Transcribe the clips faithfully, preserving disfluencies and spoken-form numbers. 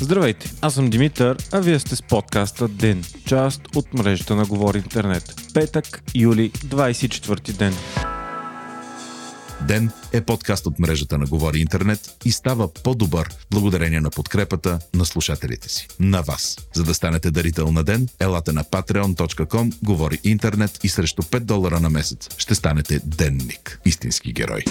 Здравейте, аз съм Димитър, а вие сте с подкаста ДЕН, част от мрежата на Говори Интернет. Петък, юли, двадесет и четвърти ден. ДЕН е подкаст от мрежата на Говори Интернет и става по-добър благодарение на подкрепата на слушателите си. На вас. За да станете дарител на ДЕН, елате на patreon точка com, Говори Интернет и срещу пет долара на месец ще станете денник. Истински герой.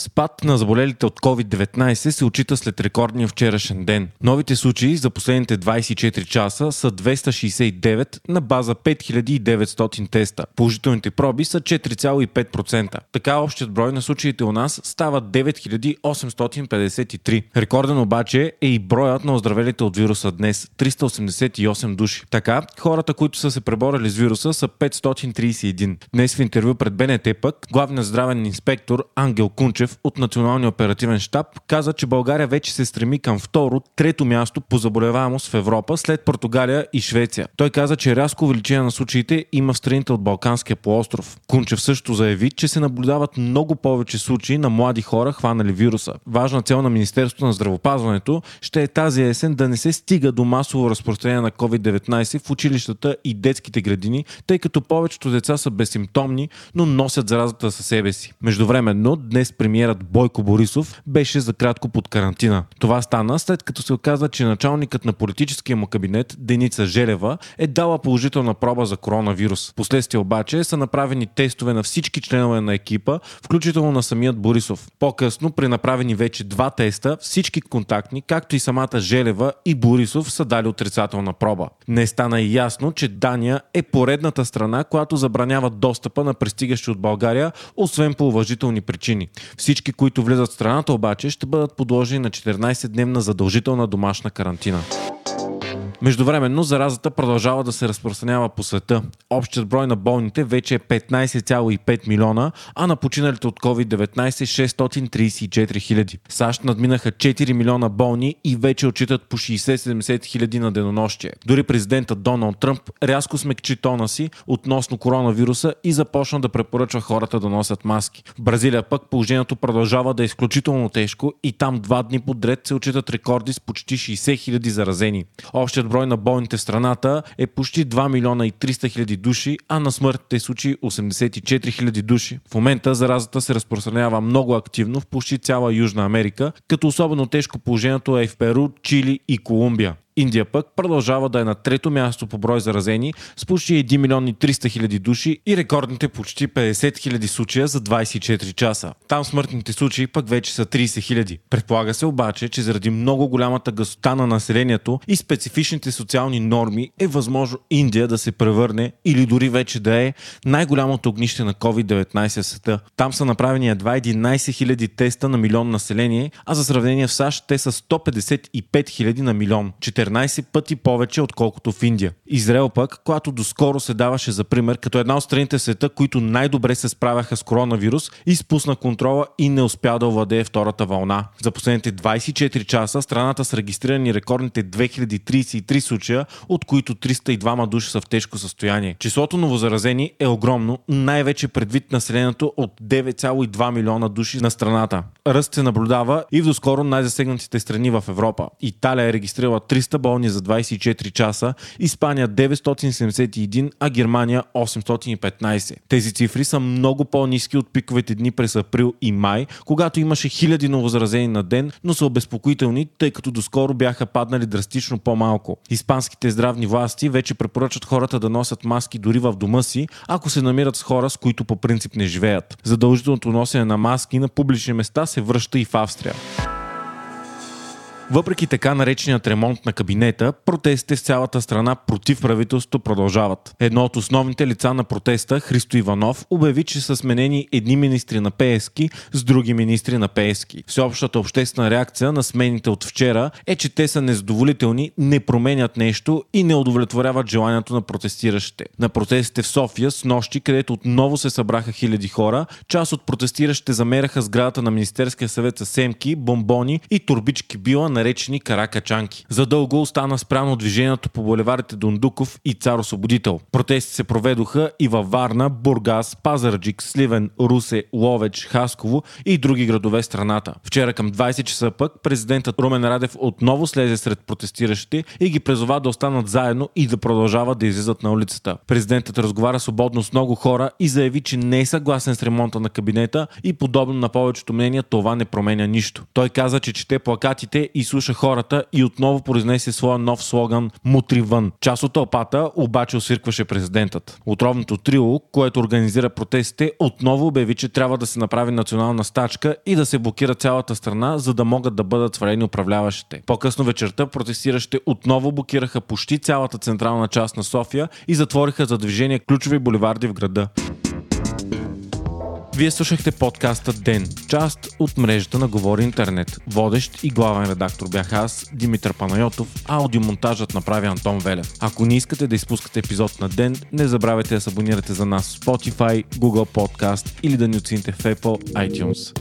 Спад на заболелите от ковид деветнайсет се отчита след рекордния вчерашен ден. Новите случаи за последните двадесет и четири часа са двеста шестдесет и девет на база пет хиляди и деветстотин теста. Положителните проби са четири цяло и пет процента. Така общият брой на случаите у нас става девет хиляди осемстотин петдесет и три. Рекорден обаче е и броят на оздравелите от вируса днес – триста осемдесет и осем души. Така, хората, които са се преборели с вируса, са петстотин тридесет и един. Днес в интервю пред БНТ пък главният здравен инспектор Ангел Кунчев от Националния оперативен щаб каза, че България вече се стреми към второ, трето място по заболеваемост в Европа след Португалия и Швеция. Той каза, че рязко увеличение на случаите има в страните от Балканския полуостров. Кунчев също заяви, че се наблюдават много повече случаи на млади хора, хванали вируса. Важна цел на Министерството на здравеопазването ще е тази есен да не се стига до масово разпространение на ковид деветнайсет в училищата и детските градини, тъй като повечето деца са безсимптомни, но носят заразата със себе си. Междувременно, днес премиерът Бойко Борисов беше за кратко под карантина. Това стана след като се оказа, че началникът на политическия му кабинет Деница Желева е дала положителна проба за коронавирус. Впоследствие обаче са направени тестове на всички членове на екипа, включително на самият Борисов. По-късно, при направени вече два теста, всички контактни, както и самата Желева и Борисов, са дали отрицателна проба. Не стана и ясно, че Дания е поредната страна, която забранява достъпа на пристигащи от България, освен по уважителни причини. Всички, които влизат в страната обаче, ще бъдат подложени на четиринадесетдневна задължителна домашна карантина. Междувременно заразата продължава да се разпространява по света. Общият брой на болните вече е петнадесет цяло и пет милиона, а на починалите от ковид деветнайсет шестстотин тридесет и четири хиляди. САЩ надминаха четири милиона болни и вече отчитат по шестдесет до седемдесет хиляди на денонощие. Дори президентът Доналд Тръмп рязко смекчи тона си относно коронавируса и започна да препоръчва хората да носят маски. В Бразилия пък положението продължава да е изключително тежко и там два дни подред се отчитат рекорди с почти шестдесет хиляди заразени. Общият брой на болните в страната е почти два милиона и триста хиляди души, а на смъртните случаи осемдесет и четири хиляди души. В момента заразата се разпространява много активно в почти цяла Южна Америка, като особено тежко положението е в Перу, Чили и Колумбия. Индия пък продължава да е на трето място по брой заразени с почти един милион и триста хиляди души и рекордните почти петдесет хиляди случая за двадесет и четири часа. Там смъртните случаи пък вече са тридесет хиляди. Предполага се обаче, че заради много голямата гъстота на населението и специфичните социални норми е възможно Индия да се превърне или дори вече да е най-голямото огнище на ковид деветнайсет в света. Там са направени едва единадесет хиляди теста на милион население, а за сравнение в САЩ те са сто петдесет и пет хиляди на милион. четиринадесет пъти повече, отколкото в Индия. Израел пък, която доскоро се даваше за пример, като една от страните в света, които най-добре се справяха с коронавирус, изпусна контрола и не успя да овладее втората вълна. За последните двадесет и четири часа страната с регистрирани рекордните две хиляди тридесет и три случая, от които триста и двама души са в тежко състояние. Числото новозаразени е огромно, най-вече предвид населението от девет цяло и два милиона души на страната. Ръст се наблюдава и в доскоро най-засегнатите страни в Европа. Италия е регистрирала триста болни за двадесет и четири часа, Испания деветстотин седемдесет и един, а Германия осемстотин и петнадесет. Тези цифри са много по-ниски от пиковите дни през април и май, когато имаше хиляди новозаразени на ден, но са обезпокоителни, тъй като доскоро бяха паднали драстично по-малко. Испанските здравни власти вече препоръчат хората да носят маски дори в дома си, ако се намират с хора, с които по принцип не живеят. Задължителното носене на маски на публични места се връща и в Австрия. Въпреки така нареченият ремонт на кабинета, протестите в цялата страна против правителството продължават. Едно от основните лица на протеста, Христо Иванов, обяви, че са сменени едни министри на ПЕСКИ с други министри на ПЕСКИ. Всеобщата обществена реакция на смените от вчера е, че те са незадоволителни, не променят нещо и не удовлетворяват желанието на протестиращите. На протестите в София с нощи, където отново се събраха хиляди хора, част от протестиращите замеряха сградата на Министерския съвет с семки, бомбони и турбички била наречени каракачанки. Задълго остана спряно движението по булеварите Дондуков и Цар Освободител. Протести се проведоха и във Варна, Бургас, Пазарджик, Сливен, Русе, Ловеч, Хасково и други градове страната. Вчера към двайсет часа пък президентът Румен Радев отново слезе сред протестиращите и ги призова да останат заедно и да продължават да излизат на улицата. Президентът разговаря свободно с много хора и заяви, че не е съгласен с ремонта на кабинета и подобно на повечето мнения това не променя нищо. Той каза, че чете плакатите и слуша хората и отново произнесе своя нов слоган „Мутри вън“. Част от тълпата обаче осиркваше президентът. Отровното трио, което организира протестите, отново обяви, че трябва да се направи национална стачка и да се блокира цялата страна, за да могат да бъдат свалени управляващите. По-късно вечерта протестиращите отново блокираха почти цялата централна част на София и затвориха за движение ключови булеварди в града. Вие слушахте подкаста ДЕН, част от мрежата на Говори Интернет. Водещ и главен редактор бях аз, Димитър Панайотов, аудиомонтажът направи Антон Велев. Ако не искате да изпускате епизод на ДЕН, не забравяйте да се абонирате за нас в Spotify, Google Podcast или да ни оцените в Apple iTunes.